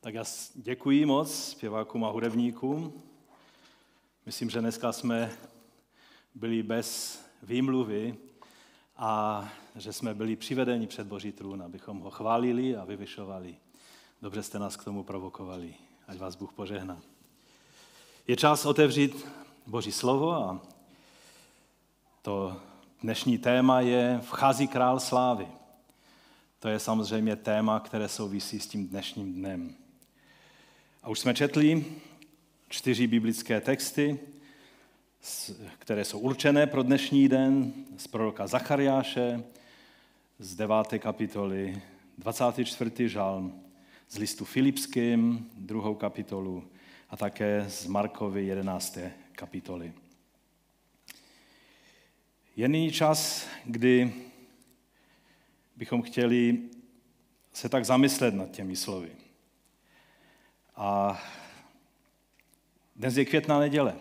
Tak já děkuji moc zpěvákům a hudebníkům. Myslím, že dneska jsme byli bez výmluvy a že jsme byli přivedeni před Boží trůn, abychom ho chválili a vyvyšovali. Dobře jste nás k tomu provokovali. Ať vás Bůh požehná. Je čas otevřít Boží slovo a to dnešní téma je Vchází král slávy. To je samozřejmě téma, které souvisí s tím dnešním dnem. A už jsme četli 4 biblické texty, které jsou určené pro dnešní den, z proroka Zachariáše, z 9. kapitoly, 24. žalm, z listu Filipským, 2. kapitolu a také z Markovy 11. kapitoly. Je nyní čas, kdy bychom chtěli se tak zamyslet nad těmi slovy. A dnes je Květná neděle.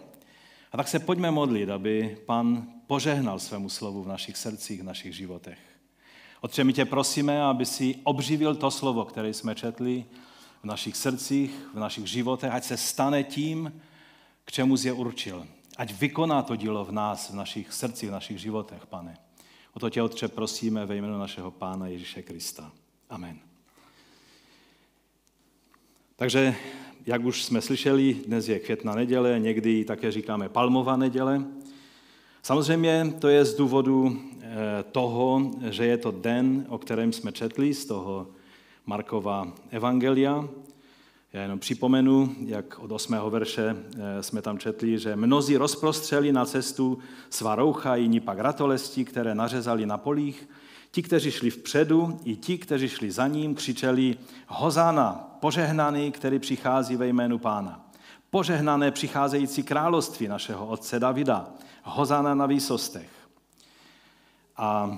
A tak se pojďme modlit, aby Pán požehnal svému slovu v našich srdcích, v našich životech. Otče, my tě prosíme, aby si obživil to slovo, které jsme četli v našich srdcích, v našich životech, ať se stane tím, k čemu jsi je určil. Ať vykoná to dílo v nás, v našich srdcích, v našich životech, Pane. O to tě, Otče, prosíme ve jménu našeho Pána Ježíše Krista. Amen. Takže, jak už jsme slyšeli, dnes je Květná neděle, někdy také říkáme Palmová neděle. Samozřejmě to je z důvodu toho, že je to den, o kterém jsme četli, z toho Markova evangelia. Já jenom připomenu, jak od 8. verše jsme tam četli, že mnozí rozprostřeli na cestu svá roucha, jiní pak ratolesti, které nařezali na polích. Ti, kteří šli vpředu, i ti, kteří šli za ním, křičeli Hozana, požehnaný, který přichází ve jménu Pána. Požehnané přicházející království našeho otce Davida. Hozana na výsostech. A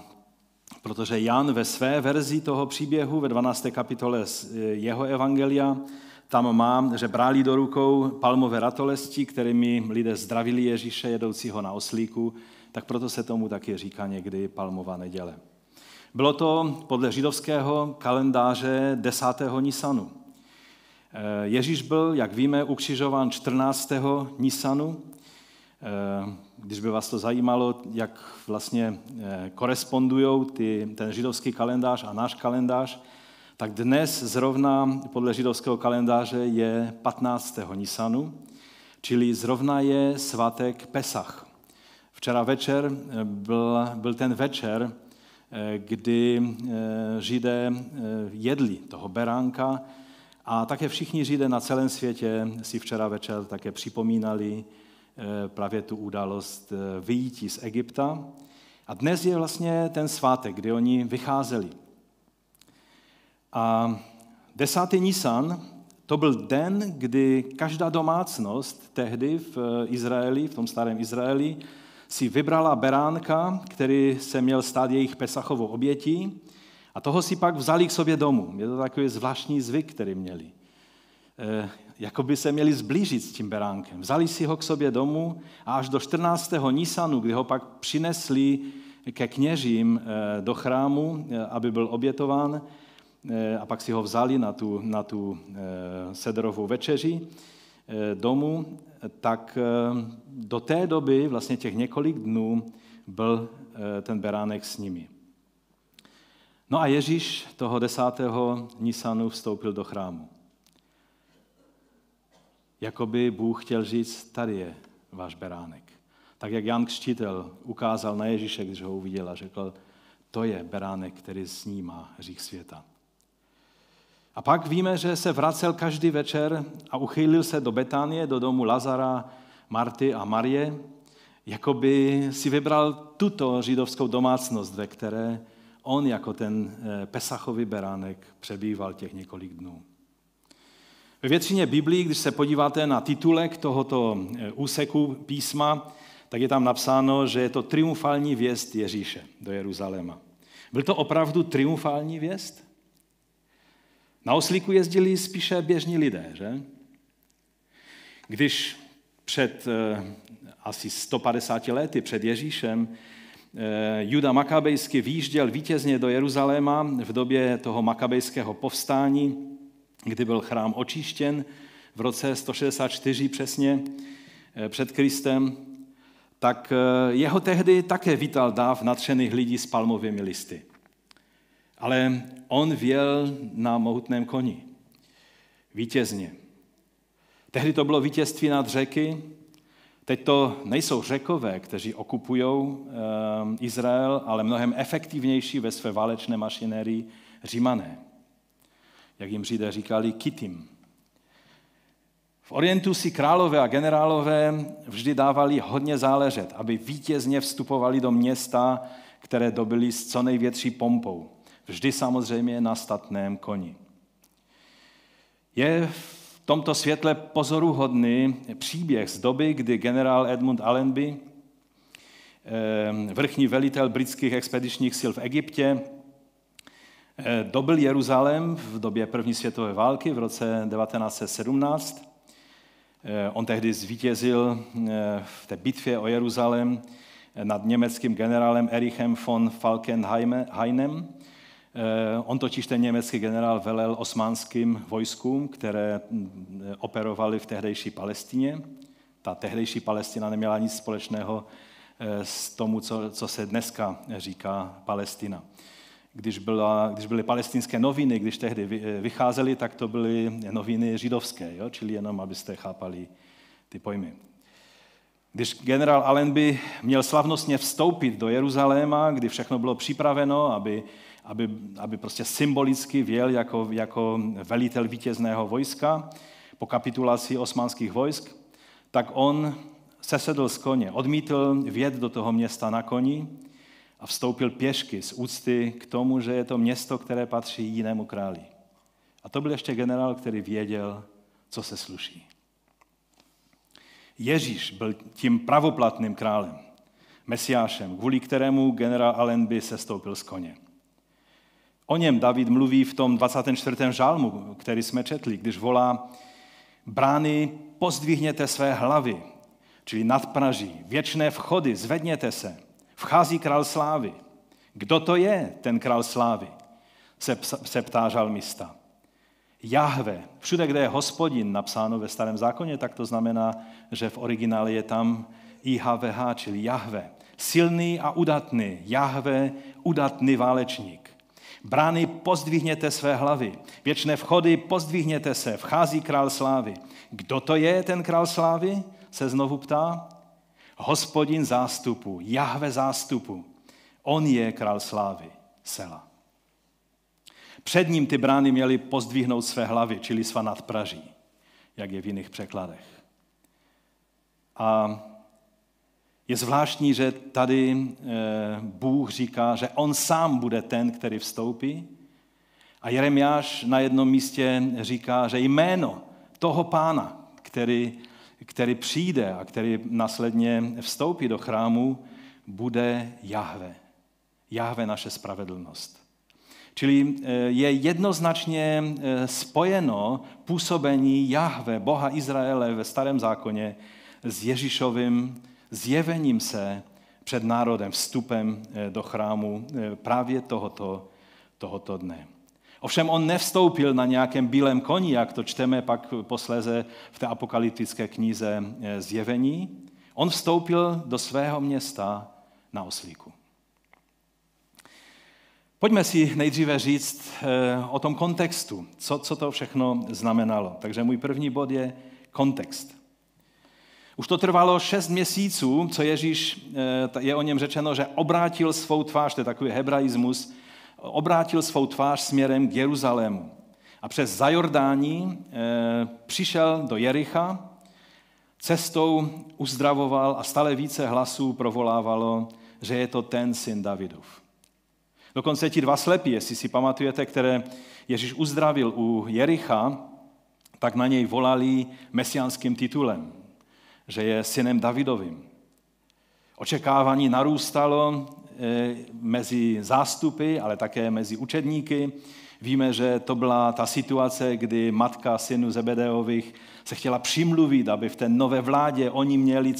protože Jan ve své verzi toho příběhu ve 12. kapitole jeho evangelia tam mám, že brali do rukou palmové ratolesti, kterými lidé zdravili Ježíše jedoucího na oslíku, tak proto se tomu taky říká někdy Palmová neděle. Bylo to podle židovského kalendáře 10. Nisanu. Ježíš byl, jak víme, ukřižován 14. Nisanu. Když by vás to zajímalo, jak vlastně korespondují ten židovský kalendář a náš kalendář, tak dnes zrovna podle židovského kalendáře je 15. Nisanu, čili zrovna je svátek Pesach. Včera večer byl ten večer, kdy Židé jedli toho beránka a také všichni Židé na celém světě si včera večer také připomínali právě tu událost vyjití z Egypta. A dnes je vlastně ten svátek, kdy oni vycházeli. A 10. Nisan, to byl den, kdy každá domácnost tehdy v Izraeli, v tom starém Izraeli, si vybrala beránka, který se měl stát jejich pesachovou obětí a toho si pak vzali k sobě domů. Je to takový zvláštní zvyk, který měli. Jakoby se měli zblížit s tím beránkem. Vzali si ho k sobě domů a až do 14. Nisanu, kdy ho pak přinesli ke kněžím do chrámu, aby byl obětován, a pak si ho vzali na tu sederovou večeři domů, tak do té doby, vlastně těch několik dnů, byl ten beránek s nimi. No a Ježíš toho 10. Nisanu vstoupil do chrámu. Jakoby Bůh chtěl říct, tady je váš beránek. Tak jak Jan Křtitel ukázal na Ježíše, když ho uviděl a řekl, to je beránek, který snímá hřích světa. A pak víme, že se vracel každý večer a uchýlil se do Betánie, do domu Lazara, Marty a Marie, jakoby si vybral tuto židovskou domácnost, ve které on jako ten pesachový beránek přebýval těch několik dnů. Ve většině Biblii, když se podíváte na titulek tohoto úseku písma, tak je tam napsáno, že je to triumfální vjezd Ježíše do Jeruzaléma. Byl to opravdu triumfální vjezd? Na oslíku jezdili spíše běžní lidé, že? Když před asi 150 lety před Ježíšem Juda Makabejský vyjížděl vítězně do Jeruzaléma v době toho makabejského povstání, kdy byl chrám očištěn v roce 164 přesně před Kristem, tak jeho tehdy také vítal dáv nadšených lidí s palmovými listy. Ale on vjel na mohutném koni. Vítězně. Tehdy to bylo vítězství nad řeky. Teď to nejsou Řekové, kteří okupují Izrael, ale mnohem efektivnější ve své válečné mašinérii Římané. Jak jim Židé říkali, kitim. V Orientu si králové a generálové vždy dávali hodně záležet, aby vítězně vstupovali do města, které dobyli s co největší pompou. Vždy samozřejmě na statném koni. Je v tomto světle pozoruhodný příběh z doby, kdy generál Edmund Allenby, vrchní velitel britských expedičních sil v Egyptě, dobyl Jeruzalém v době první světové války v roce 1917. On tehdy zvítězil v té bitvě o Jeruzalém nad německým generálem Erichem von Falkenhaynem. On totiž, ten německý generál, velel osmanským vojskům, které operovaly v tehdejší Palestině. Ta tehdejší Palestina neměla nic společného s tomu, co se dneska říká Palestina. Když byly palestinské noviny, když tehdy vycházely, tak to byly noviny židovské, jo? Čili jenom, abyste chápali ty pojmy. Když generál Allenby měl slavnostně vstoupit do Jeruzaléma, kdy všechno bylo připraveno, aby prostě symbolicky vjel jako velitel vítězného vojska po kapitulaci osmanských vojsk, tak on sesedl z koně, odmítl vjet do toho města na koni a vstoupil pěšky z úcty k tomu, že je to město, které patří jinému králi. A to byl ještě generál, který věděl, co se sluší. Ježíš byl tím pravoplatným králem, mesiášem, kvůli kterému generál Allenby sestoupil z koně. O něm David mluví v tom 24. žalmu, který jsme četli, když volá: brány, pozdvihněte své hlavy, čili nadpraží, věčné vchody, zvedněte se, vchází král slávy. Kdo to je, ten král slávy, se ptá žalmista. Jahve, všude, kde je Hospodin napsáno ve Starém zákoně, tak to znamená, že v originále je tam IHVH, čili Jahve, silný a udatný, Jahve, udatný válečník. Brány, pozdvihněte své hlavy, věčné vchody, pozdvihněte se, vchází král slávy. Kdo to je, ten král slávy, se znovu ptá. Hospodin zástupu, Jahve zástupu, on je král slávy, Sela. Před ním ty brány měly pozdvihnout své hlavy, čili svá nadpraží, jak je v jiných překladech. A je zvláštní, že tady Bůh říká, že on sám bude ten, který vstoupí. A Jeremiáš na jednom místě říká, že jméno toho Pána, který přijde a který následně vstoupí do chrámu, bude Jahve. Jahve naše spravedlnost. Čili je jednoznačně spojeno působení Jahve, Boha Izraele ve Starém zákoně s Ježíšovým zjevením se před národem, vstupem do chrámu právě tohoto dne. Ovšem on nevstoupil na nějakém bílém koni, jak to čteme pak posléze v té apokalyptické knize Zjevení. On vstoupil do svého města na oslíku. Pojďme si nejdříve říct o tom kontextu, co to všechno znamenalo. Takže můj první bod je kontext. Už to trvalo 6 měsíců, co Ježíš, je o něm řečeno, že obrátil svou tvář, to je takový hebraismus, obrátil svou tvář směrem k Jeruzalému. A přes Zajordání přišel do Jericha, cestou uzdravoval a stále více hlasů provolávalo, že je to ten syn Davidův. Dokonce ti 2 slepí, jestli si pamatujete, které Ježíš uzdravil u Jericha, tak na něj volali mesiánským titulem, že je synem Davidovým. Očekávání narůstalo mezi zástupy, ale také mezi učedníky. Víme, že to byla ta situace, kdy matka synů Zebedeových se chtěla přimluvit, aby v té nové vládě oni měli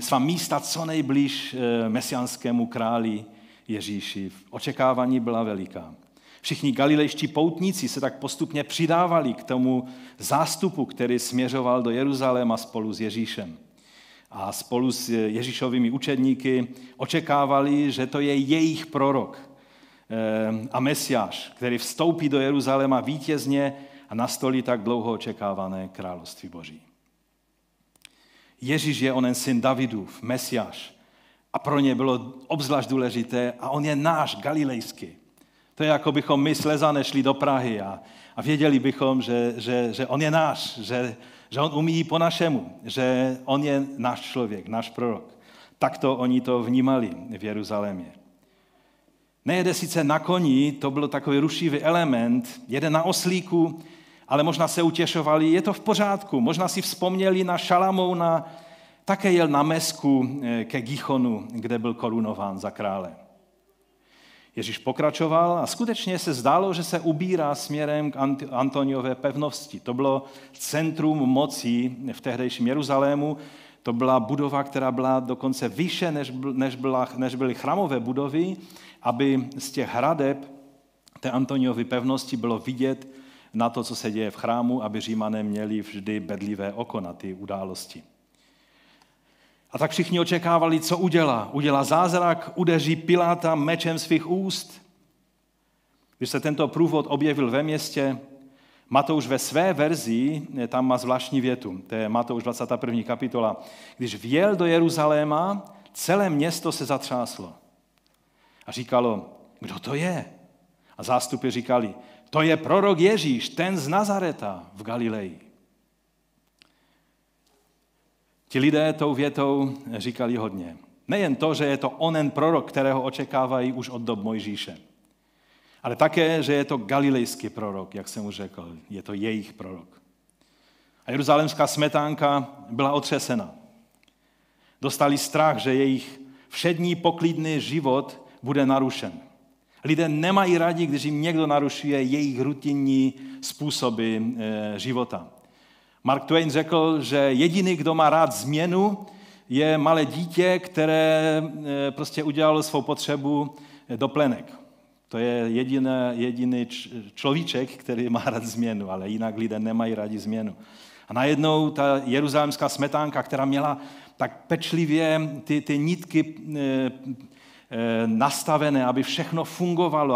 svá místa co nejblíž mesianskému králi Ježíši. Očekávání byla veliká. Všichni galilejští poutníci se tak postupně přidávali k tomu zástupu, který směřoval do Jeruzaléma spolu s Ježíšem. A spolu s Ježíšovými učedníky očekávali, že to je jejich prorok a Mesiáš, který vstoupí do Jeruzaléma vítězně a nastolí tak dlouho očekávané království Boží. Ježíš je onen syn Davidův, Mesiáš, a pro ně bylo obzvlášť důležité a on je náš, galilejský. To je, jako bychom my Slezané šli do Prahy a věděli bychom, že on je náš, že on umí po našemu, že on je náš člověk, náš prorok. Takto oni to vnímali v Jeruzalémě. Nejede sice na koni, to byl takový rušivý element, jede na oslíku, ale možná se utěšovali, je to v pořádku, možná si vzpomněli na Šalamouna, také jel na mesku ke Gichonu, kde byl korunován za krále. Ježíš pokračoval a skutečně se zdálo, že se ubírá směrem k Antoniové pevnosti. To bylo centrum moci v tehdejším Jeruzalému. To byla budova, která byla dokonce výše, než byly chramové budovy, aby z těch hradeb té Antoniovy pevnosti bylo vidět na to, co se děje v chrámu, aby Římané měli vždy bedlivé oko na ty události. A tak všichni očekávali, co udělá. Udělá zázrak, udeří Piláta mečem svých úst. Když se tento průvod objevil ve městě, Matouš ve své verzi, tam má zvláštní větu, to je Matouš 21. kapitola, když vjel do Jeruzaléma, celé město se zatřáslo. A říkalo, kdo to je? A zástupy říkali, to je prorok Ježíš, ten z Nazareta v Galileji. Ti lidé tou větou říkali hodně. Nejen to, že je to onen prorok, kterého očekávají už od dob Mojžíše, ale také, že je to galilejský prorok, jak jsem už řekl, je to jejich prorok. A jeruzalémská smetánka byla otřesena. Dostali strach, že jejich všední poklidný život bude narušen. Lidé nemají rádi, když jim někdo narušuje jejich rutinní způsoby života. Mark Twain řekl, že jediný, kdo má rád změnu, je malé dítě, které prostě udělalo svou potřebu do plenek. To je jediný človíček, který má rád změnu, ale jinak lidé nemají rádi změnu. A najednou ta jeruzalémská smetánka, která měla tak pečlivě ty nitky nastavené, aby všechno fungovalo,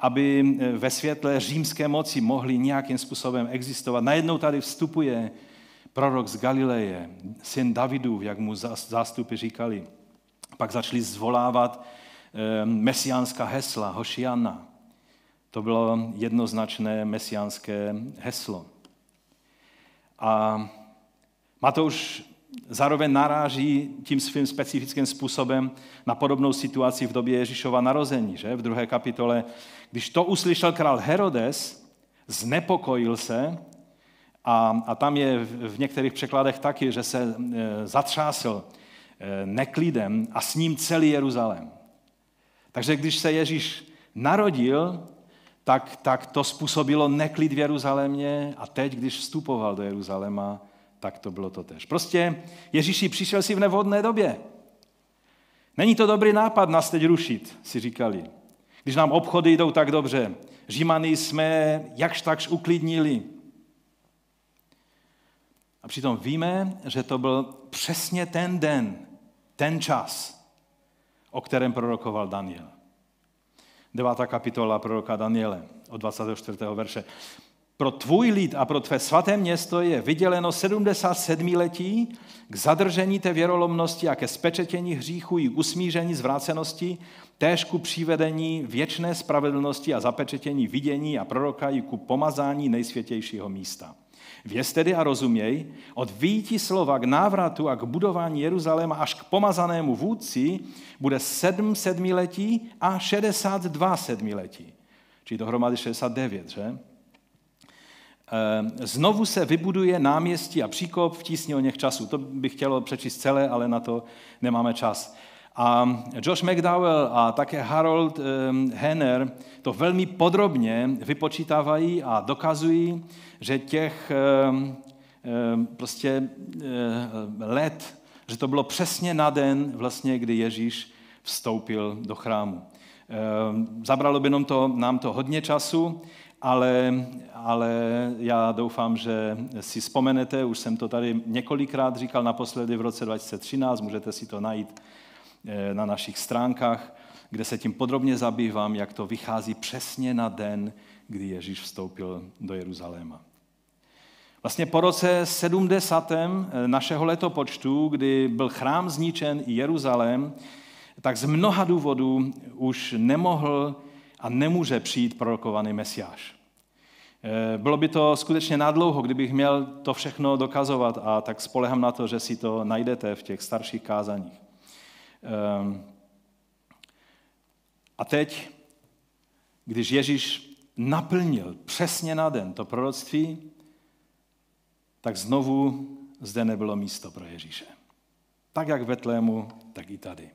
aby ve světle římské moci mohli nějakým způsobem existovat. Najednou tady vstupuje prorok z Galileje, syn Davidův, jak mu zástupy říkali. Pak začali zvolávat mesiánská hesla, Hošiana. To bylo jednoznačné mesiánské heslo. A Matouš zároveň naráží tím svým specifickým způsobem na podobnou situaci v době Ježíšova narození, že? V 2. kapitole. Když to uslyšel král Herodes, znepokojil se a tam je v některých překladech taky, že se zatřásl neklidem a s ním celý Jeruzalém. Takže když se Ježíš narodil, tak to způsobilo neklid v Jeruzalémě a teď, když vstupoval do Jeruzaléma, tak to bylo totéž. Prostě Ježíši přišel si v nevhodné době. Není to dobrý nápad nás teď rušit, si říkali. Když nám obchody jdou tak dobře, Římany jsme jakž takž uklidnili. A přitom víme, že to byl přesně ten den, ten čas, o kterém prorokoval Daniel. 9. kapitola proroka Daniele od 24. verše. Pro tvůj lid a pro tvé svaté město je vyděleno 77 letí k zadržení té věrolomnosti a ke spečetění hříchů i k usmíření zvrácenosti, též ku přivedení věčné spravedlnosti a zapečetění vidění a proroka i ku pomazání nejsvětějšího místa. Věz tedy a rozuměj, od výjití slova k návratu a k budování Jeruzaléma až k pomazanému vůdci bude 7 sedmiletí a 62 sedmiletí. Čili dohromady 69, že? Znovu se vybuduje náměstí a příkop v tísni o něch času. To bych chtělo přečíst celé, ale na to nemáme čas. A Josh McDowell a také Harold Henner to velmi podrobně vypočítávají a dokazují, že těch let, že to bylo přesně na den, vlastně, kdy Ježíš vstoupil do chrámu. Zabralo by nám to hodně času, ale já doufám, že si vzpomenete, už jsem to tady několikrát říkal, naposledy v roce 2013, můžete si to najít na našich stránkách, kde se tím podrobně zabývám, jak to vychází přesně na den, kdy Ježíš vstoupil do Jeruzaléma. Vlastně po roce 70. našeho letopočtu, kdy byl chrám zničen i Jeruzalém, tak z mnoha důvodů už nemohl a nemůže přijít prorokovaný Mesiáš. Bylo by to skutečně nadlouho, kdybych měl to všechno dokazovat, a tak spolehám na to, že si to najdete v těch starších kázaních. A teď, když Ježíš naplnil přesně na den to proroctví, tak znovu zde nebylo místo pro Ježíše. Tak jak v Betlému, tak i tady.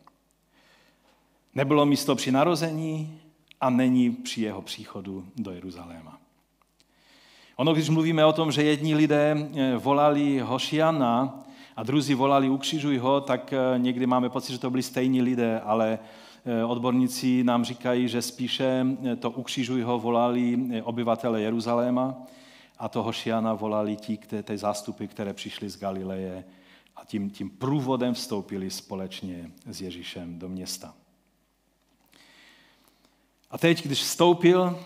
Nebylo místo při narození a není při jeho příchodu do Jeruzaléma. Ono, když mluvíme o tom, že jedni lidé volali Hošiana a druzí volali ukřižuj ho, tak někdy máme pocit, že to byli stejní lidé, ale odborníci nám říkají, že spíše to ukřižuj ho volali obyvatele Jeruzaléma a to Hošiana volali ty zástupy, které přišly z Galileje a tím průvodem vstoupili společně s Ježíšem do města. A teď, když vstoupil,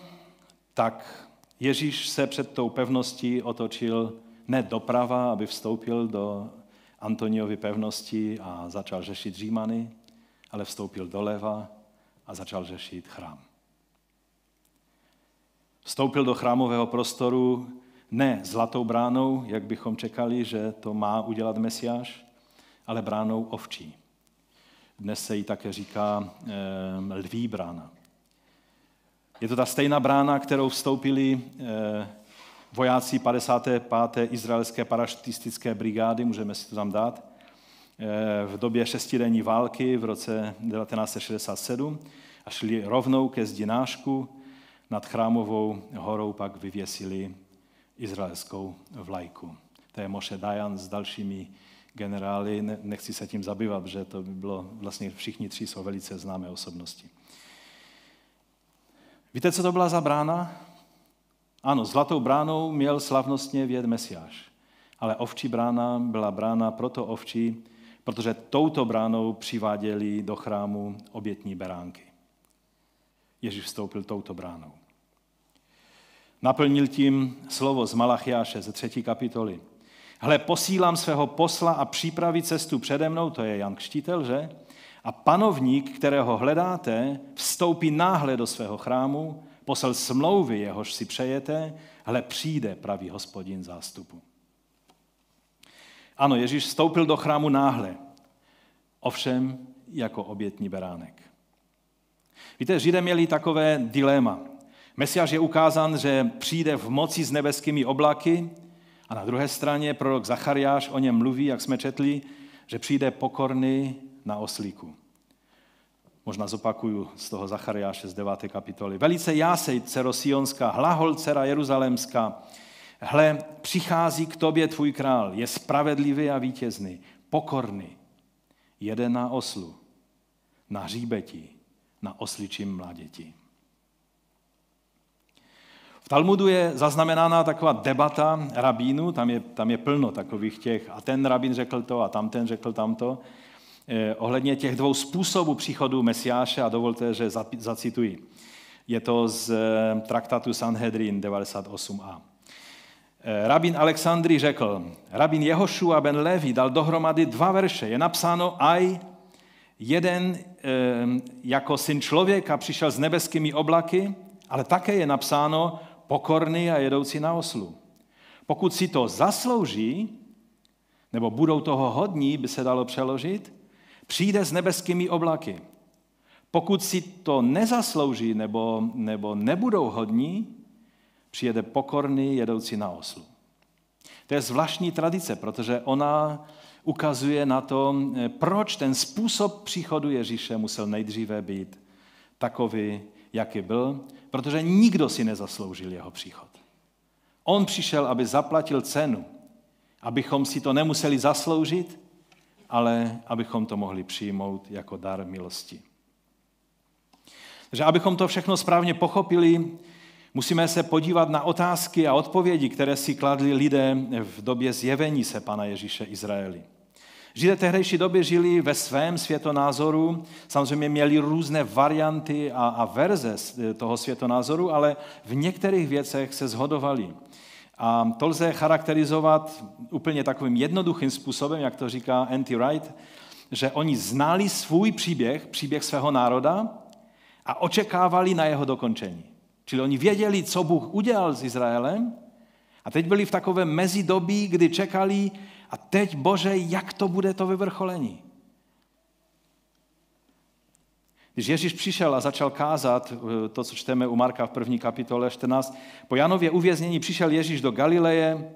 tak Ježíš se před tou pevností otočil ne doprava, aby vstoupil do Antoniovy pevnosti a začal řešit Římany, ale vstoupil doleva a začal řešit chrám. Vstoupil do chrámového prostoru ne zlatou bránou, jak bychom čekali, že to má udělat Mesiáš, ale bránou ovčí. Dnes se jí také říká lví brána. Je to ta stejná brána, kterou vstoupili vojáci 55. izraelské parašutistické brigády, můžeme si to tam dát, v době šestidenní války v roce 1967 a šli rovnou ke zdinášku, nad chrámovou horou pak vyvěsili izraelskou vlajku. To je Moshe Dayan s dalšími generály, nechci se tím zabývat, že to by bylo, vlastně všichni tři jsou velice známé osobnosti. Víte, co to byla za brána? Ano, zlatou bránou měl slavnostně vjet Mesiáš, ale ovčí brána byla brána proto ovčí, protože touto bránou přiváděli do chrámu obětní beránky. Ježíš vstoupil touto bránou. Naplnil tím slovo z Malachiáše ze 3. kapitoly. Hle, posílám svého posla a připraví cestu přede mnou, to je Jan Křtitel, že? A panovník, kterého hledáte, vstoupí náhle do svého chrámu, posel smlouvy, jehož si přejete, hle, přijde pravý Hospodin zástupu. Ano, Ježíš vstoupil do chrámu náhle, ovšem jako obětní beránek. Víte, Židé měli takové dilema. Mesiáš je ukázán, že přijde v moci s nebeskými oblaky a na druhé straně prorok Zachariáš o něm mluví, jak jsme četli, že přijde pokorný na oslíku. Možná zopakuju z toho Zachariáše z 9. kapitoly. Velice jásej, dcero Sionská, hlahol, dcera Jeruzalémská, hle, přichází k tobě tvůj král, je spravedlivý a vítězný, pokorný, jede na oslu, na hříbeti, na osličím mladěti. V Talmudu je zaznamenána taková debata rabínů, tam je plno takových těch, a ten rabín řekl to a tamten řekl tamto, ohledně těch dvou způsobů příchodu Mesiáše, a dovolte, že zacituji. Je to z traktatu Sanhedrin 98a. Rabin Alexandri řekl, rabin Jehošua ben Levi dal dohromady dva verše. Je napsáno, aj jeden jako syn člověka přišel s nebeskými oblaky, ale také je napsáno pokorný a jedoucí na oslu. Pokud si to zaslouží, nebo budou toho hodní, by se dalo přeložit, přijde s nebeskými oblaky. Pokud si to nezaslouží nebo nebudou hodní, přijede pokorný jedoucí na oslu. To je zvláštní tradice, protože ona ukazuje na to, proč ten způsob příchodu Ježíše musel nejdříve být takový, jaký byl, protože nikdo si nezasloužil jeho příchod. On přišel, aby zaplatil cenu, abychom si to nemuseli zasloužit, ale abychom to mohli přijmout jako dar milosti. Takže abychom to všechno správně pochopili, musíme se podívat na otázky a odpovědi, které si kladli lidé v době zjevení se Pana Ježíše Izraeli. Židé tehdejší doby žili ve svém světonázoru, samozřejmě měli různé varianty a verze toho světonázoru, ale v některých věcech se shodovali. A to lze charakterizovat úplně takovým jednoduchým způsobem, jak to říká N. T. Wright, že oni znali svůj příběh, příběh svého národa a očekávali na jeho dokončení. Čili oni věděli, co Bůh udělal s Izraelem a teď byli v takovém mezidobí, kdy čekali a teď, Bože, jak to bude to vyvrcholení? Když Ježíš přišel a začal kázat, to, co čteme u Marka v 1. kapitole 14, po Janově uvěznění přišel Ježíš do Galileje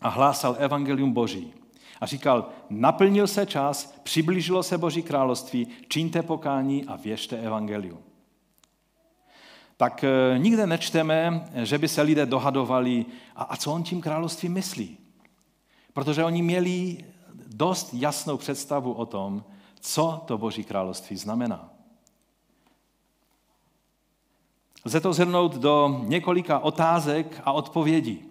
a hlásal evangelium Boží. A říkal, naplnil se čas, přiblížilo se Boží království, čiňte pokání a věřte evangelium. Tak nikde nečteme, že by se lidé dohadovali, a co on tím královstvím myslí. Protože oni měli dost jasnou představu o tom, co to Boží království znamená. Lze to shrnout do několika otázek a odpovědí,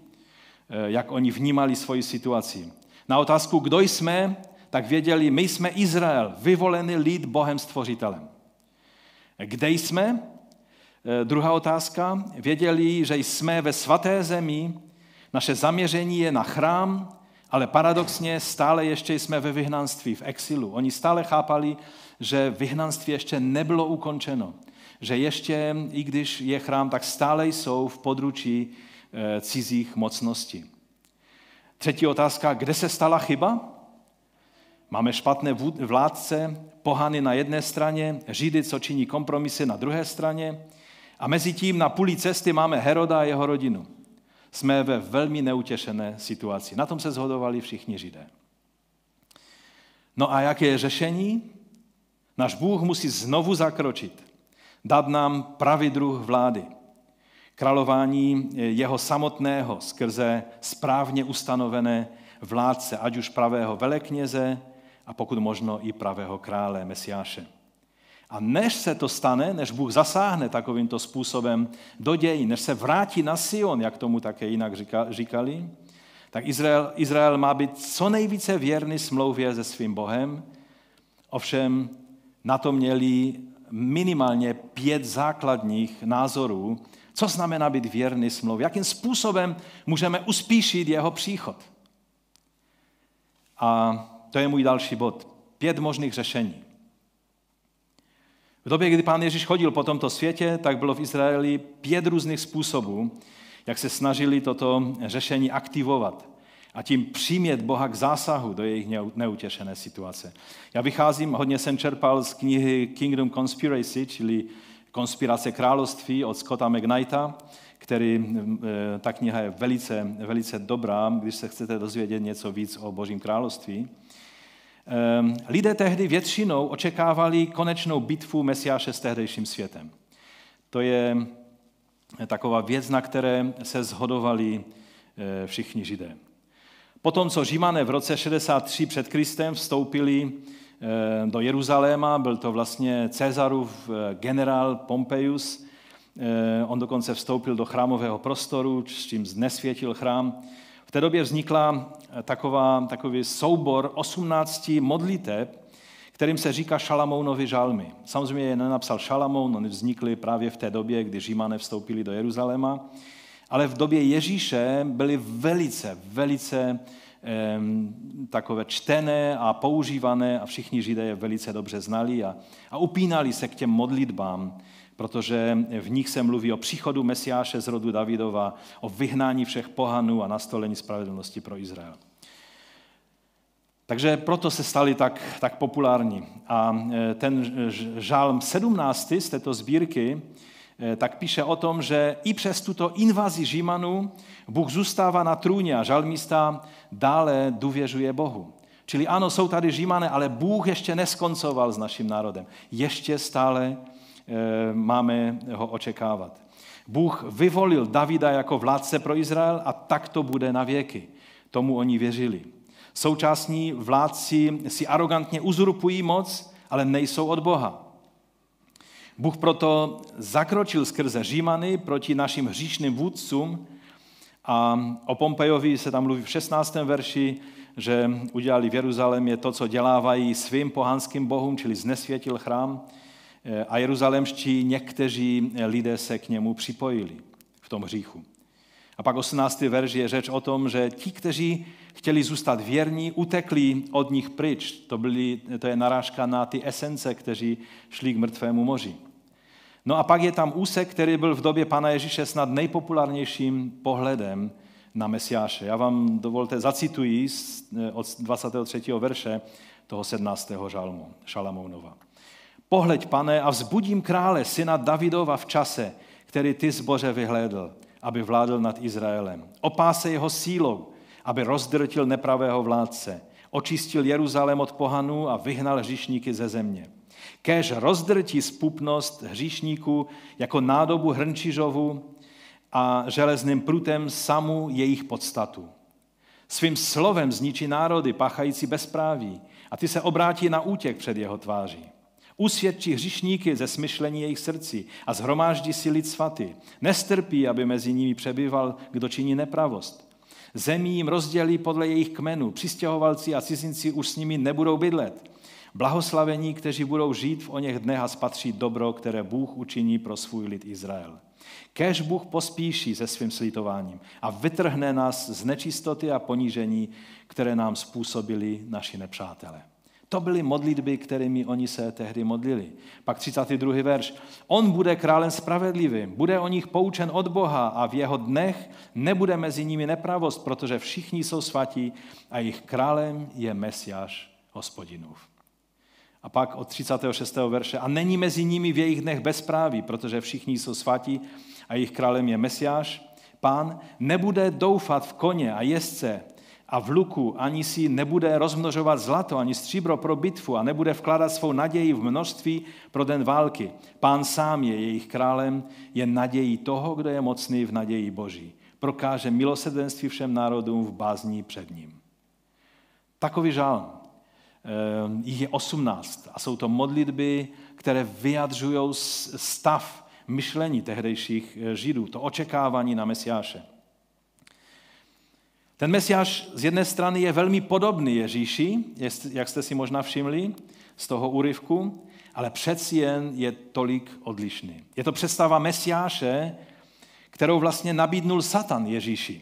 jak oni vnímali svoji situaci. Na otázku, kdo jsme, tak věděli, my jsme Izrael, vyvolený lid Bohem Stvořitelem. Kde jsme? Druhá otázka. Věděli, že jsme ve svaté zemi, naše zaměření je na chrám, ale paradoxně stále ještě jsme ve vyhnanství, v exilu. Oni stále chápali, že vyhnanství ještě nebylo ukončeno. Že ještě, i když je chrám, tak stále jsou v područí cizích mocností. Třetí otázka, kde se stala chyba? Máme špatné vládce, pohany na jedné straně, Židy, co činí kompromisy na druhé straně a mezi tím na půli cesty máme Heroda a jeho rodinu. Jsme ve velmi neutěšené situaci. Na tom se shodovali všichni Židé. No a jaké je řešení? Náš Bůh musí znovu zakročit. Dát nám pravý druh vlády. Králování jeho samotného skrze správně ustanovené vládce, ať už pravého velekněze a pokud možno i pravého krále, Mesiáše. A než se to stane, než Bůh zasáhne takovýmto způsobem do dějin, než se vrátí na Sion, jak tomu také jinak říkali, tak Izrael má být co nejvíce věrný smlouvě se svým Bohem. Ovšem na to měli minimálně 5 základních názorů, co znamená být věrný smlouvě, jakým způsobem můžeme uspíšit jeho příchod. A to je můj další bod. 5 možných řešení. V době, kdy Pán Ježíš chodil po tomto světě, tak bylo v Izraeli 5 různých způsobů, jak se snažili toto řešení aktivovat a tím přimět Boha k zásahu do jejich neutěšené situace. Já vycházím, hodně jsem čerpal z knihy Kingdom Conspiracy, čili Konspirace království od Scotta McKnighta, ta kniha je velice, velice dobrá, když se chcete dozvědět něco víc o Božím království. Lidé tehdy většinou očekávali konečnou bitvu Mesiáše s tehdejším světem. To je taková věc, na které se shodovali všichni Židé. Potom, co Římané v roce 63 před Kristem vstoupili do Jeruzaléma, byl to vlastně Cezarův generál Pompeius, on dokonce vstoupil do chrámového prostoru, s čím znesvětil chrám. V té době vznikla takový soubor 18 modliteb, kterým se říká Šalamounovi žalmy. Samozřejmě je nenapsal Šalamoun, oni vznikly právě v té době, kdy Římané vstoupili do Jeruzaléma, ale v době Ježíše byly velice, velice takové čtené a používané a všichni Židé je velice dobře znali a upínali se k těm modlitbám, protože v nich se mluví o příchodu Mesiáše z rodu Davidova, o vyhnání všech pohanů a nastolení spravedlnosti pro Izrael. Takže proto se stali tak populární. A ten žálm 17. z této sbírky tak píše o tom, že i přes tuto invazi Římanů Bůh zůstává na trůně a žalmista dále důvěřuje Bohu. Čili ano, jsou tady Římané, ale Bůh ještě neskoncoval s naším národem. Ještě stále máme ho očekávat. Bůh vyvolil Davida jako vládce pro Izrael a tak to bude na věky. Tomu oni věřili. Současní vládci si arogantně uzurpují moc, ale nejsou od Boha. Bůh proto zakročil skrze Římany proti našim hříšným vůdcům a o Pompejovi se tam mluví v 16. verši, že udělali v Jeruzalémě to, co dělávají svým pohanským bohům, čili znesvětil chrám, a jeruzalémští někteří lidé se k němu připojili v tom hříchu. A pak 18. verš je řeč o tom, že ti, kteří chtěli zůstat věrní, utekli od nich pryč. To je narážka na ty esence, kteří šli k mrtvému moři. No a pak je tam úsek, který byl v době Pana Ježíše snad nejpopulárnějším pohledem na Mesiáše. Já vám dovolte, zacituji od 23. verše toho 17. žalmu Šalamounova. Pohleď, Pane, a vzbudím krále, syna Davidova v čase, který ty zboře vyhlédl, aby vládl nad Izraelem. Opásej jeho sílou, aby rozdrtil nepravého vládce. Očistil Jeruzalém od pohanů a vyhnal hříšníky ze země. Kéž rozdrtí zpupnost hříšníků jako nádobu hrnčižovu a železným prutem samu jejich podstatu. Svým slovem zničí národy páchající bezpráví a ty se obrátí na útěk před jeho tváří. Usvědčí hřišníky ze smyšlení jejich srdcí a zhromáždí si lid svatý. Nestrpí, aby mezi nimi přebýval, kdo činí nepravost. Zemí jim rozdělí podle jejich kmenů, přistěhovalci a cizinci už s nimi nebudou bydlet. Blahoslavení, kteří budou žít v oněch dnech a spatří dobro, které Bůh učiní pro svůj lid Izrael. Kéž Bůh pospíší se svým slitováním a vytrhne nás z nečistoty a ponížení, které nám způsobili naši nepřátelé. To byly modlitby, kterými oni se tehdy modlili. Pak 32. verš. On bude králem spravedlivým, bude o nich poučen od Boha a v jeho dnech nebude mezi nimi nepravost, protože všichni jsou svatí a jejich králem je Mesiáš Hospodinův. A pak od 36. verše. A není mezi nimi v jejich dnech bezpráví, protože všichni jsou svatí a jejich králem je Mesiáš. Pán nebude doufat v koně a jezdce, a v luku ani si nebude rozmnožovat zlato, ani stříbro pro bitvu a nebude vkládat svou naději v množství pro den války. Pán sám je jejich králem, je nadějí toho, kdo je mocný v naději Boží. Prokáže milosrdenství všem národům v bázni před ním. Takový žalm. Jich je 18 a jsou to modlitby, které vyjadřují stav myšlení tehdejších Židů, to očekávání na Mesiáše. Ten Mesiáš z jedné strany je velmi podobný Ježíši, jak jste si možná všimli z toho úryvku, ale přeci jen je tolik odlišný. Je to představa Mesiáše, kterou vlastně nabídnul Satan Ježíši.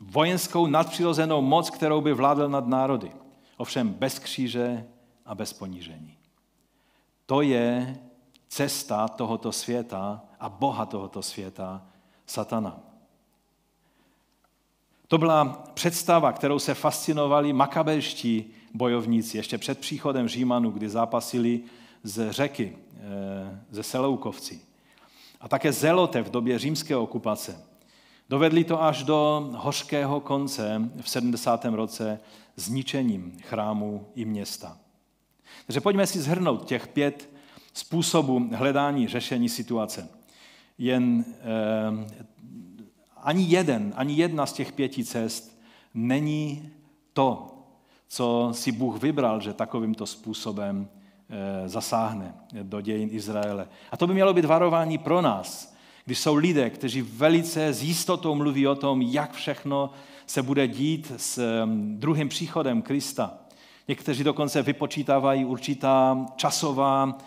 Vojenskou nadpřirozenou moc, kterou by vládl nad národy. Ovšem bez kříže a bez ponížení. To je cesta tohoto světa a boha tohoto světa, Satana. To byla představa, kterou se fascinovali makabejští bojovníci ještě před příchodem Římanů, kdy zápasili z Řeky, ze Seloukovci. A také Zelote v době římské okupace. Dovedli to až do hořkého konce v 70. roce zničením chrámu i města. Takže pojďme si shrnout těch 5 způsobů hledání řešení situace. Ani jedna z těch 5 cest není to, co si Bůh vybral, že takovýmto způsobem zasáhne do dějin Izraele. A to by mělo být varování pro nás, když jsou lidé, kteří velice s jistotou mluví o tom, jak všechno se bude dít s druhým příchodem Krista. Někteří dokonce vypočítávají určitá časová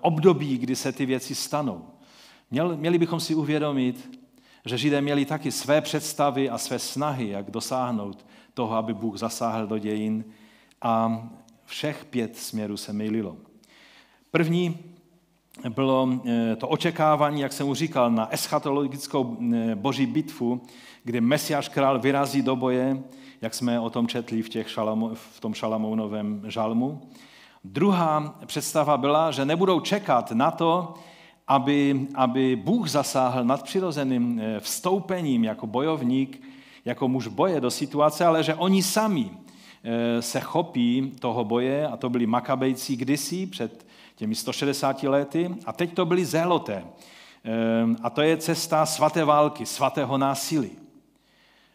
období, kdy se ty věci stanou. Měli bychom si uvědomit, že Židé měli taky své představy a své snahy, jak dosáhnout toho, aby Bůh zasáhl do dějin, a všech 5 směrů se mylilo. První bylo to očekávání, jak jsem už říkal, na eschatologickou boží bitvu, kdy Mesiáš král vyrazí do boje, jak jsme o tom četli v tom Šalamounovém žalmu. Druhá představa byla, že nebudou čekat na to, aby Bůh zasáhl nadpřirozeným vstoupením jako bojovník, jako muž boje do situace, ale že oni sami se chopí toho boje, a to byli makabejci kdysi před těmi 160 lety, a teď to byli Zéloté. A to je cesta svaté války, svatého násilí.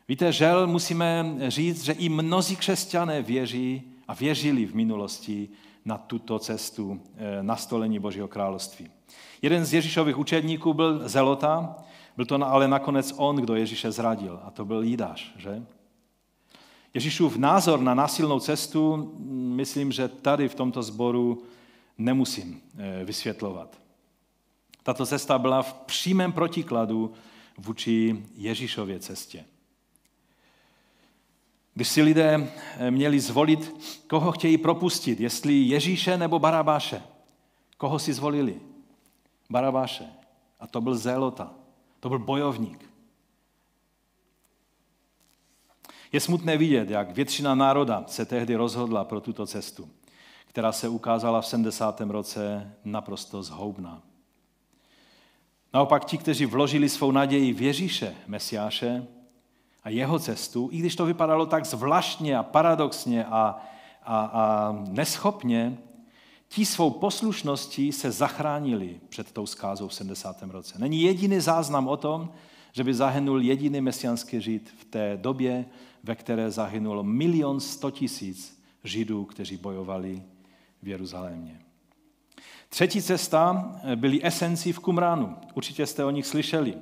Víte, žel musíme říct, že i mnozí křesťané věří a věřili v minulosti na tuto cestu nastolení Božího království. Jeden z Ježíšových učedníků byl zelota, byl to ale nakonec on, kdo Ježíše zradil, a to byl Judáš, že? Ježíšův názor na násilnou cestu, myslím, že tady v tomto sboru nemusím vysvětlovat. Tato cesta byla v přímém protikladu vůči Ježíšově cestě. Když si lidé měli zvolit, koho chtějí propustit, jestli Ježíše nebo Barabáše, koho si zvolili? Barabáše. A to byl zelota, to byl bojovník. Je smutné vidět, jak většina národa se tehdy rozhodla pro tuto cestu, která se ukázala v 70. roce naprosto zhoubná. Naopak ti, kteří vložili svou naději v Ježíše, Mesiáše, a jeho cestu, i když to vypadalo tak zvláštně a paradoxně a neschopně, ti svou poslušností se zachránili před tou skázou v 70. roce. Není jediný záznam o tom, že by zahynul jediný mesianský Žid v té době, ve které zahynulo 1 100 000 Židů, kteří bojovali v Jeruzalémě. Třetí cesta byly esenci v Kumránu. Určitě jste o nich slyšeli.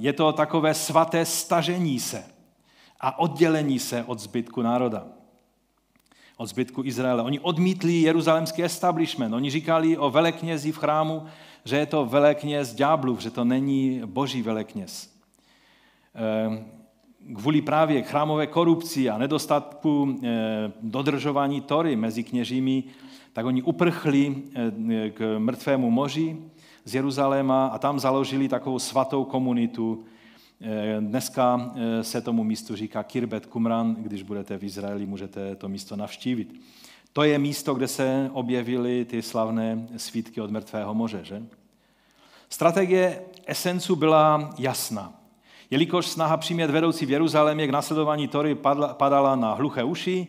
Je to takové svaté stažení se a oddělení se od zbytku národa, od zbytku Izraele. Oni odmítli jeruzalemský establishment. Oni říkali o veleknězi v chrámu, že je to velekněz ďáblův, že to není boží velekněz. Kvůli právě chrámové korupci a nedostatku dodržování Tory mezi kněžími, tak oni uprchli k mrtvému moři z Jeruzaléma a tam založili takovou svatou komunitu. Dneska se tomu místu říká Kirbet Kumran, když budete v Izraeli, můžete to místo navštívit. To je místo, kde se objevily ty slavné svítky od mrtvého moře, že? Strategie esencu byla jasná. Jelikož snaha přimět vedoucí v Jeruzalémě k následování Tory padala na hluché uši,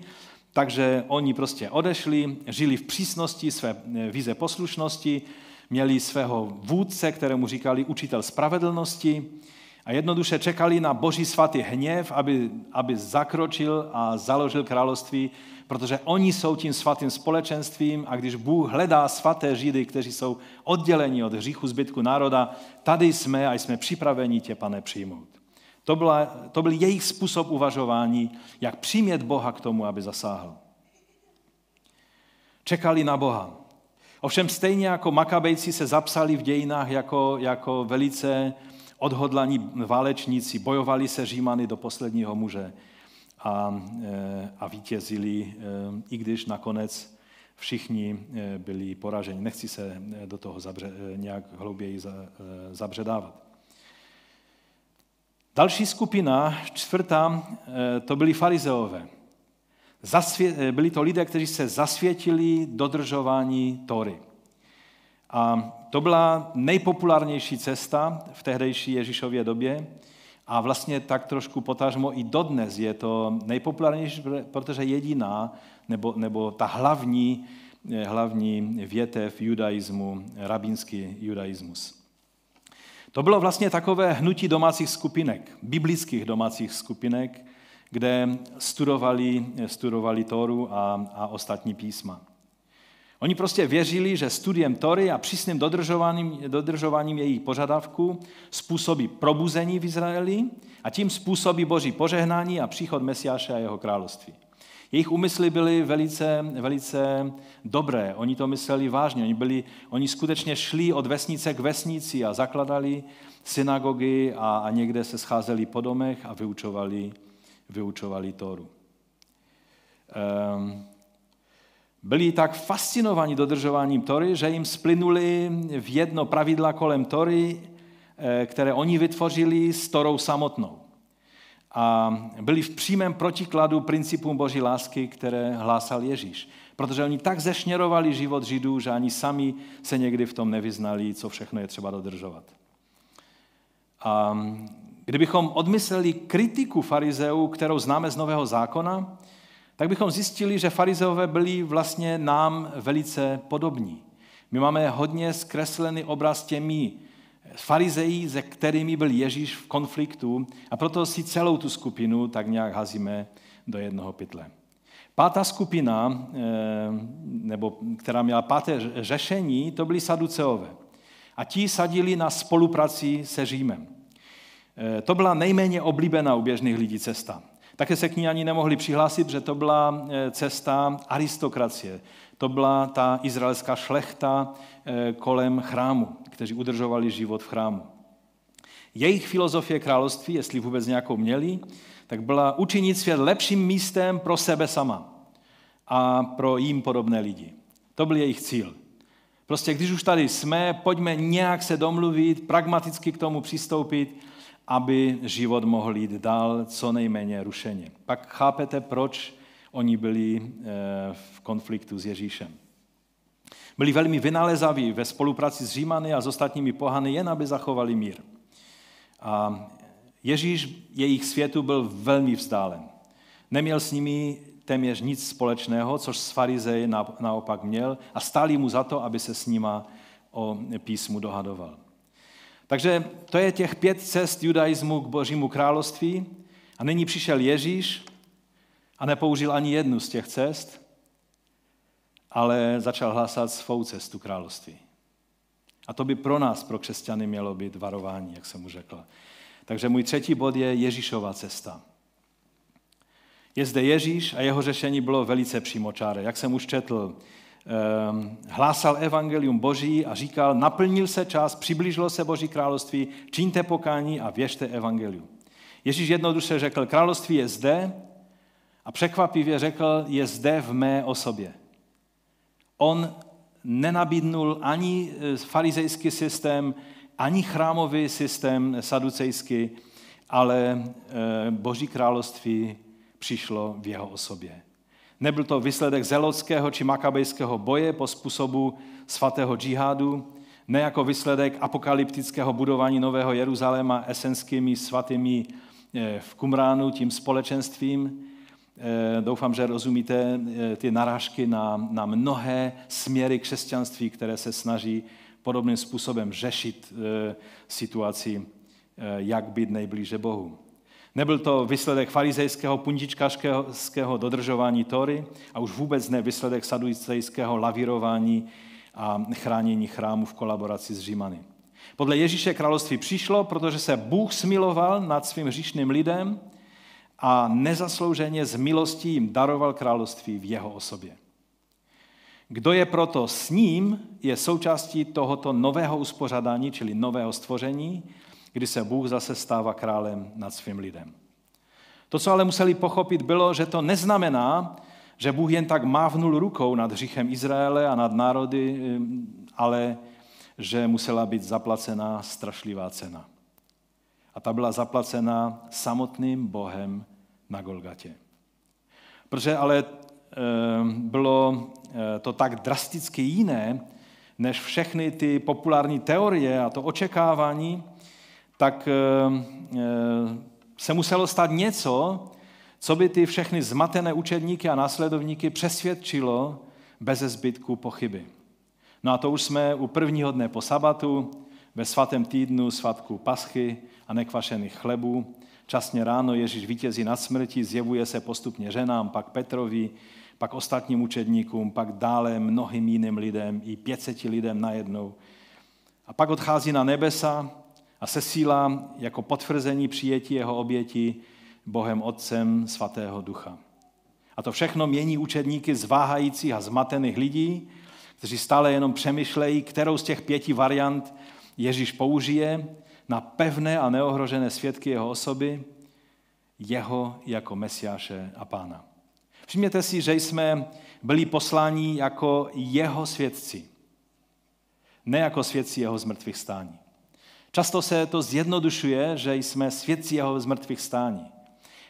takže oni prostě odešli, žili v přísnosti své vize poslušnosti, měli svého vůdce, kterému říkali učitel spravedlnosti a jednoduše čekali na boží svatý hněv, aby zakročil a založil království, protože oni jsou tím svatým společenstvím a když Bůh hledá svaté Židy, kteří jsou odděleni od hříchu zbytku národa, tady jsme a jsme připraveni tě, Pane, přijmout. To byl jejich způsob uvažování, jak přimět Boha k tomu, aby zasáhl. Čekali na Boha. Ovšem stejně jako Makabejci se zapsali v dějinách jako velice odhodlaní válečníci, bojovali se Římany do posledního muže a vítězili, i když nakonec všichni byli poraženi. Nechci se do toho nějak hlouběji zabředávat. Další skupina, čtvrtá, to byli farizeové. Byli to lidé, kteří se zasvětili dodržování Tory. A to byla nejpopulárnější cesta v tehdejší Ježíšově době a vlastně tak trošku potažmo i dodnes je to nejpopulárnější, protože jediná nebo ta hlavní větev judaismu, rabínský judaismus. To bylo vlastně takové hnutí domácích skupinek, biblických domácích skupinek, kde studovali Tóru a ostatní písma. Oni prostě věřili, že studiem Tóry a přísným dodržováním jejich požadavků způsobí probuzení v Izraeli a tím způsobí boží požehnání a příchod Mesiáše a jeho království. Jejich úmysly byly velice, velice dobré, oni to mysleli vážně, oni skutečně šli od vesnice k vesnici a zakladali synagogy a někde se scházeli po domech a vyučovali Tóru. Byli tak fascinováni dodržováním Tóry, že jim splynuly v jedno pravidla kolem Tóry, které oni vytvořili s Tórou samotnou. A byli v přímém protikladu principům boží lásky, které hlásal Ježíš. Protože oni tak zešněrovali život Židů, že ani sami se někdy v tom nevyznali, co všechno je třeba dodržovat. A kdybychom odmysleli kritiku farizeů, kterou známe z Nového zákona, tak bychom zjistili, že farizeové byli vlastně nám velice podobní. My máme hodně zkreslený obraz těmi farizeji, se kterými byl Ježíš v konfliktu a proto si celou tu skupinu tak nějak házíme do jednoho pytle. Pátá skupina, nebo která měla páté řešení, to byli saduceové. A ti sadili na spolupráci se Římem. To byla nejméně oblíbená u běžných lidí cesta. Také se k ní ani nemohli přihlásit, že to byla cesta aristokracie. To byla ta izraelská šlechta kolem chrámu, kteří udržovali život v chrámu. Jejich filozofie království, jestli vůbec nějakou měli, tak byla učinit svět lepším místem pro sebe sama a pro jim podobné lidi. To byl jejich cíl. Prostě když už tady jsme, pojďme nějak se domluvit, pragmaticky k tomu přistoupit, aby život mohl jít dál co nejméně rušeně. Pak chápete, proč oni byli v konfliktu s Ježíšem. Byli velmi vynalézaví ve spolupráci s Římany a s ostatními pohany, jen aby zachovali mír. A Ježíš jejich světu byl velmi vzdálen. Neměl s nimi téměř nic společného, což s farizeji naopak měl, a stáli mu za to, aby se s nima o písmu dohadoval. Takže to je těch 5 cest judaismu k Božímu království a nyní přišel Ježíš a nepoužil ani jednu z těch cest, ale začal hlásat svou cestu království. A to by pro nás, pro křesťany, mělo být varování, jak jsem mu řekl. Takže můj třetí bod je Ježíšova cesta. Je zde Ježíš a jeho řešení bylo velice přímočáré. Jak jsem už četl, hlásal evangelium Boží a říkal, naplnil se čas, přiblížilo se Boží království, čiňte pokání a věřte evangeliu. Ježíš jednoduše řekl, království je zde, a překvapivě řekl, je zde v mé osobě. On nenabídnul ani farizejský systém, ani chrámový systém saducejský, ale Boží království přišlo v jeho osobě. Nebyl to výsledek zelotského či makabejského boje po způsobu svatého džihádu, ne jako výsledek apokalyptického budování nového Jeruzaléma esenskými svatými v Kumránu, tím společenstvím. Doufám, že rozumíte ty narážky na mnohé směry křesťanství, které se snaží podobným způsobem řešit situaci, jak být nejblíže Bohu. Nebyl to výsledek farizejského puntičkařského dodržování Tory a už vůbec ne výsledek saducejského lavírování a chránění chrámu v kolaboraci s Římany. Podle Ježíše království přišlo, protože se Bůh smiloval nad svým hříšným lidem a nezaslouženě z milostí jim daroval království v jeho osobě. Kdo je proto s ním, je součástí tohoto nového uspořádání, čili nového stvoření, kdy se Bůh zase stává králem nad svým lidem. To, co ale museli pochopit, bylo, že to neznamená, že Bůh jen tak mávnul rukou nad hříchem Izraele a nad národy, ale že musela být zaplacená strašlivá cena. A ta byla zaplacena samotným Bohem na Golgatě. Protože ale bylo to tak drasticky jiné, než všechny ty populární teorie a to očekávání, tak se muselo stát něco, co by ty všechny zmatené učedníky a následovníky přesvědčilo beze zbytku pochyby. No a to už jsme u prvního dne po sabatu, ve svatém týdnu svatku Paschy a nekvašených chlebů. Časně ráno Ježíš vítězí nad smrtí, zjevuje se postupně ženám, pak Petrovi, pak ostatním učedníkům, pak dále mnohým jiným lidem, i 500 lidem najednou. A pak odchází na nebesa a sesílá jako potvrzení přijetí jeho oběti Bohem Otcem Svatého Ducha. A to všechno mění učedníky zváhajících a zmatených lidí, kteří stále jenom přemýšlejí, kterou z těch 5 variant Ježíš použije na pevné a neohrožené svědky jeho osoby, jeho jako Mesiáše a Pána. Všimněte si, že jsme byli posláni jako jeho svědci, ne jako svědci jeho zmrtvých stání. Často se to zjednodušuje, že jsme svědci jeho zmrtvých stání.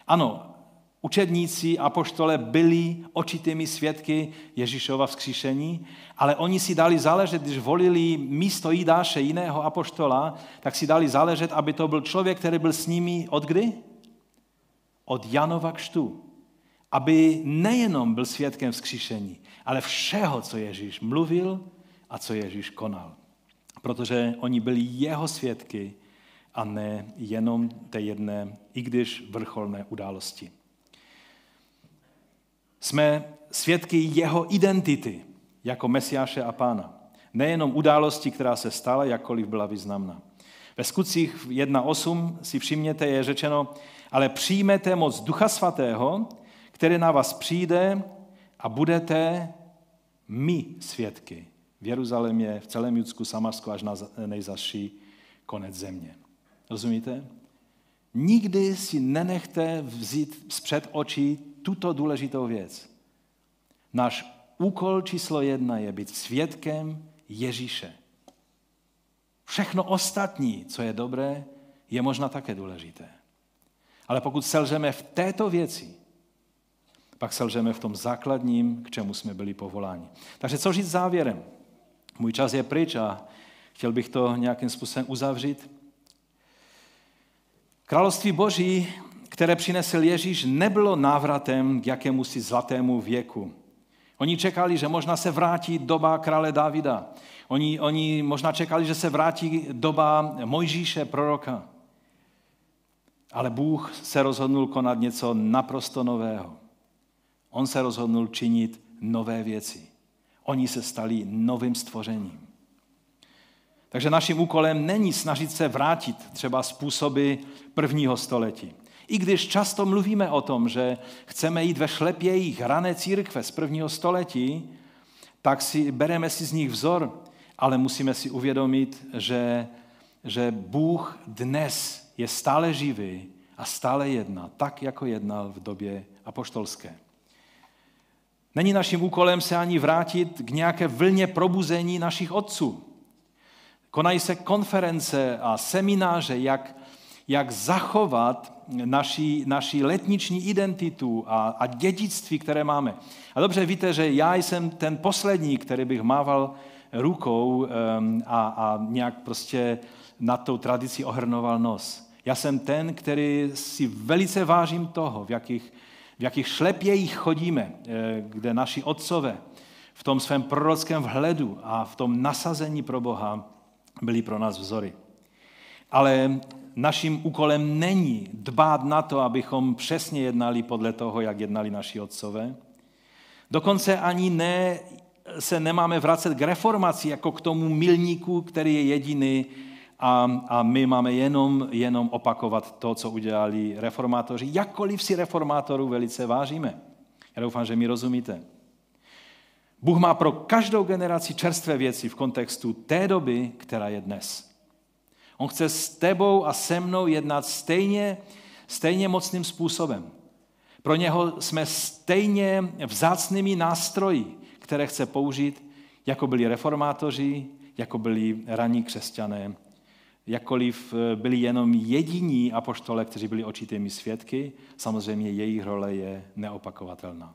Ano, učedníci a apoštole byli očitými svědky Ježíšova vzkříšení, ale oni si dali záležet, když volili místo Jidáše jiného apoštola, tak si dali záležet, aby to byl člověk, který byl s nimi od kdy? Od Janova křtu. Aby nejenom byl svědkem vzkříšení, ale všeho, co Ježíš mluvil a co Ježíš konal. Protože oni byli jeho svědky a ne jenom té jedné, i když vrcholné události. Jsme svědky jeho identity jako Mesiáše a Pána. Nejenom události, která se stala, jakkoliv byla významná. Ve Skutcích 1.8 si všimněte, je řečeno, ale přijmete moc Ducha Svatého, který na vás přijde a budete my svědky v Jeruzalémě, v celém Judsku, Samarsku až na nejzazší konec země. Rozumíte? Nikdy si nenechte vzít zpřed očí tuto důležitou věc. Náš úkol číslo 1 je být svědkem Ježíše. Všechno ostatní, co je dobré, je možná také důležité. Ale pokud selžeme v této věci, pak selžeme v tom základním, k čemu jsme byli povoláni. Takže co říct závěrem? Můj čas je pryč a chtěl bych to nějakým způsobem uzavřít. Království Boží, které přinesl Ježíš, nebylo návratem k jakémusi zlatému věku. Oni čekali, že možná se vrátí doba krále Davida. Oni možná čekali, že se vrátí doba Mojžíše, proroka. Ale Bůh se rozhodnul konat něco naprosto nového. On se rozhodnul činit nové věci. Oni se stali novým stvořením. Takže naším úkolem není snažit se vrátit třeba způsoby prvního století. I když často mluvíme o tom, že chceme jít ve šlepějích rané církve z prvního století, tak bereme si z nich vzor, ale musíme si uvědomit, že Bůh dnes je stále živý a stále jedná, tak jako jednal v době apoštolské. Není naším úkolem se ani vrátit k nějaké vlně probuzení našich otců. Konají se konference a semináře, jak zachovat naši letniční identitu a dědictví, které máme. A dobře víte, že já jsem ten poslední, který bych mával rukou a nějak prostě nad tou tradicí ohrnoval nos. Já jsem ten, který si velice vážím toho, v jakých šlepějích chodíme, kde naši otcové v tom svém prorockém vhledu a v tom nasazení pro Boha byli pro nás vzory. Ale naším úkolem není dbát na to, abychom přesně jednali podle toho, jak jednali naši otcové. Dokonce ani se nemáme vracet k reformaci, jako k tomu milníku, který je jediný a my máme jenom opakovat to, co udělali reformátoři, jakkoliv si reformátorů velice vážíme. Já doufám, že mi rozumíte. Bůh má pro každou generaci čerstvé věci v kontextu té doby, která je dnes. On chce s tebou a se mnou jednat stejně mocným způsobem. Pro něho jsme stejně vzácnými nástroji, které chce použít, jako byli reformátoři, jako byli ranní křesťané, jakkoliv byli jenom jediní apoštole, kteří byli očitými svědky, samozřejmě jejich role je neopakovatelná.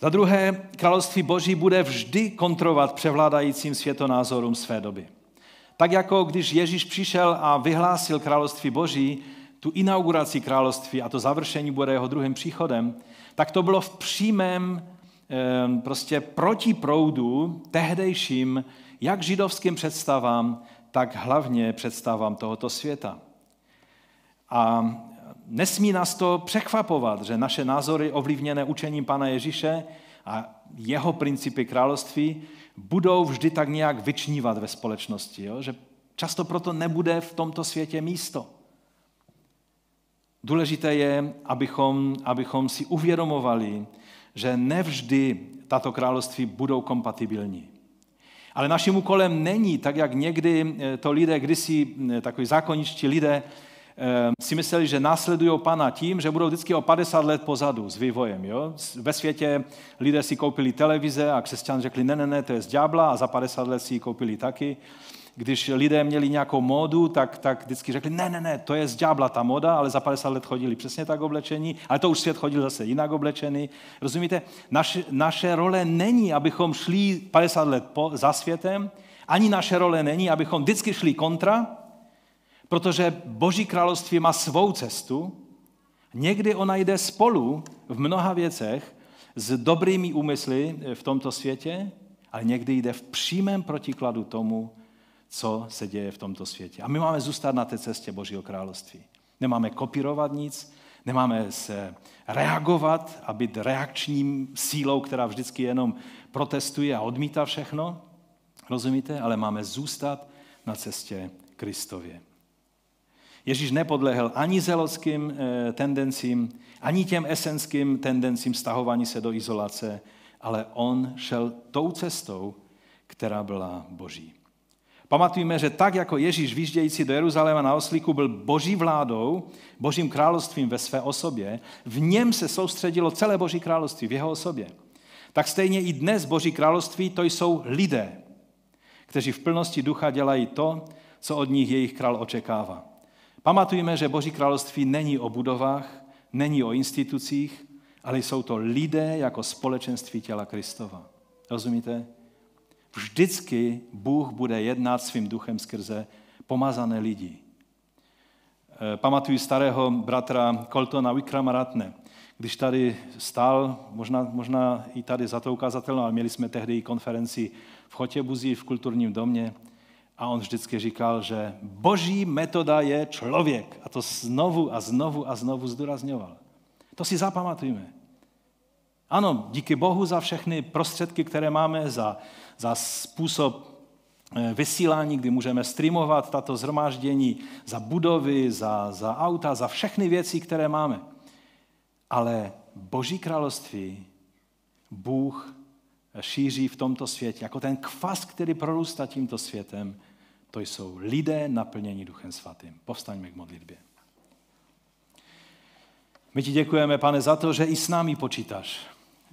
Za druhé, království Boží bude vždy kontrovat převládajícím světonázorům své doby. Tak jako když Ježíš přišel a vyhlásil království Boží, tu inauguraci království a to završení bude jeho druhým příchodem, tak to bylo v přímém prostě protiproudu tehdejším jak židovským představám, tak hlavně představám tohoto světa. A nesmí nás to překvapovat, že naše názory ovlivněné učením Pana Ježíše a jeho principy království budou vždy tak nějak vyčnívat ve společnosti, jo? Že často proto nebude v tomto světě místo. Důležité je, abychom si uvědomovali, že nevždy tato království budou kompatibilní. Ale naším úkolem není, tak jak někdy to lidé, kdysi takový zákoničtí lidé, si mysleli, že následují Pana tím, že budou vždycky o 50 let pozadu s vývojem. Jo? Ve světě lidé si koupili televize a křesťané řekli, ne, to je z ďábla a za 50 let si ji koupili taky. Když lidé měli nějakou módu, tak vždycky řekli, ne, to je z ďábla ta moda, ale za 50 let chodili přesně tak oblečení, ale to už svět chodil zase jinak oblečený. Rozumíte? Naše role není, abychom šli 50 let za světem, ani naše role není, abychom vždycky šli kontra, protože Boží království má svou cestu, někdy ona jde spolu v mnoha věcech s dobrými úmysly v tomto světě, ale někdy jde v přímém protikladu tomu, co se děje v tomto světě. A my máme zůstat na té cestě Božího království. Nemáme kopírovat nic, Nemáme se reagovat a být reakční sílou, která vždycky jenom protestuje a odmítá všechno. Rozumíte? Ale máme zůstat na cestě Kristově. Ježíš nepodlehl ani zelotským tendencím, ani těm esenským tendencím stahování se do izolace, ale on šel tou cestou, která byla boží. Pamatujme, že tak jako Ježíš vyjíždějící do Jeruzaléma na oslíku byl boží vládou, božím královstvím ve své osobě, v něm se soustředilo celé boží království v jeho osobě. Tak stejně i dnes boží království to jsou lidé, kteří v plnosti ducha dělají to, co od nich jejich král očekává. Pamatujme, že boží království není o budovách, není o institucích, ale jsou to lidé jako společenství těla Kristova. Rozumíte? Vždycky Bůh bude jednat svým duchem skrze pomazané lidi. Pamatuju starého bratra Coltona Wickrama Ratne. Když tady stál, možná i tady za to ukazatelnou, ale měli jsme tehdy i konferenci v Chotěbuzi, v kulturním domě, a on vždycky říkal, že boží metoda je člověk. A to znovu zdůrazňoval. To si zapamatujme. Ano, díky Bohu za všechny prostředky, které máme, za způsob vysílání, kdy můžeme streamovat tato shromáždění, za budovy, za auta, za všechny věci, které máme. Ale Boží království Bůh šíří v tomto světě, jako ten kvas, který prorůstá tímto světem, to jsou lidé naplnění Duchem Svatým. Povstaňme k modlitbě. My ti děkujeme, Pane, za to, že i s námi počítáš.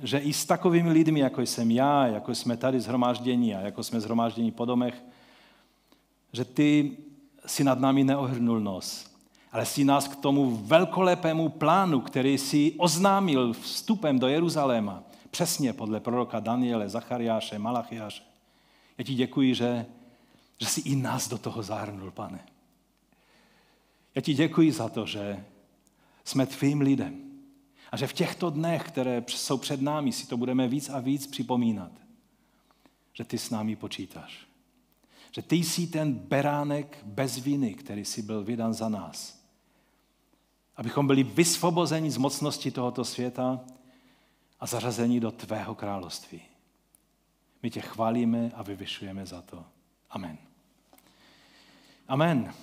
Že i s takovými lidmi, jako jsem já, jako jsme tady shromáždění a jako jsme shromáždění po domech, že ty si nad námi neohrnul nos, ale si nás k tomu velkolepému plánu, který si oznámil vstupem do Jeruzaléma, přesně podle proroka Daniele, Zachariáše, Malachiáše. Já ti děkuji, že jsi i nás do toho zahrnul, Pane. Já ti děkuji za to, že jsme tvým lidem. A že v těchto dnech, které jsou před námi, si to budeme víc a víc připomínat. Že ty s námi počítáš. Že ty jsi ten beránek bez viny, který jsi byl vydán za nás. Abychom byli vysvobozeni z mocnosti tohoto světa a zařazeni do tvého království. My tě chválíme a vyvyšujeme za to. Amen. Amen.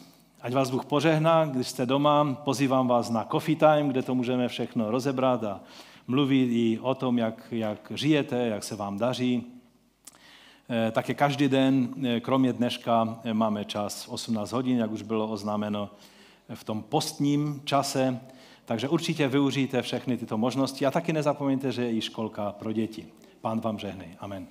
Ať vás Bůh požehná, když jste doma, pozývám vás na Coffee Time, kde to můžeme všechno rozebrat a mluvit i o tom, jak žijete, jak se vám daří. Také každý den, kromě dneška, máme čas 18 hodin, jak už bylo oznámeno v tom postním čase. Takže určitě využijte všechny tyto možnosti a taky nezapomeňte, že je i školka pro děti. Pán vám žehnej. Amen.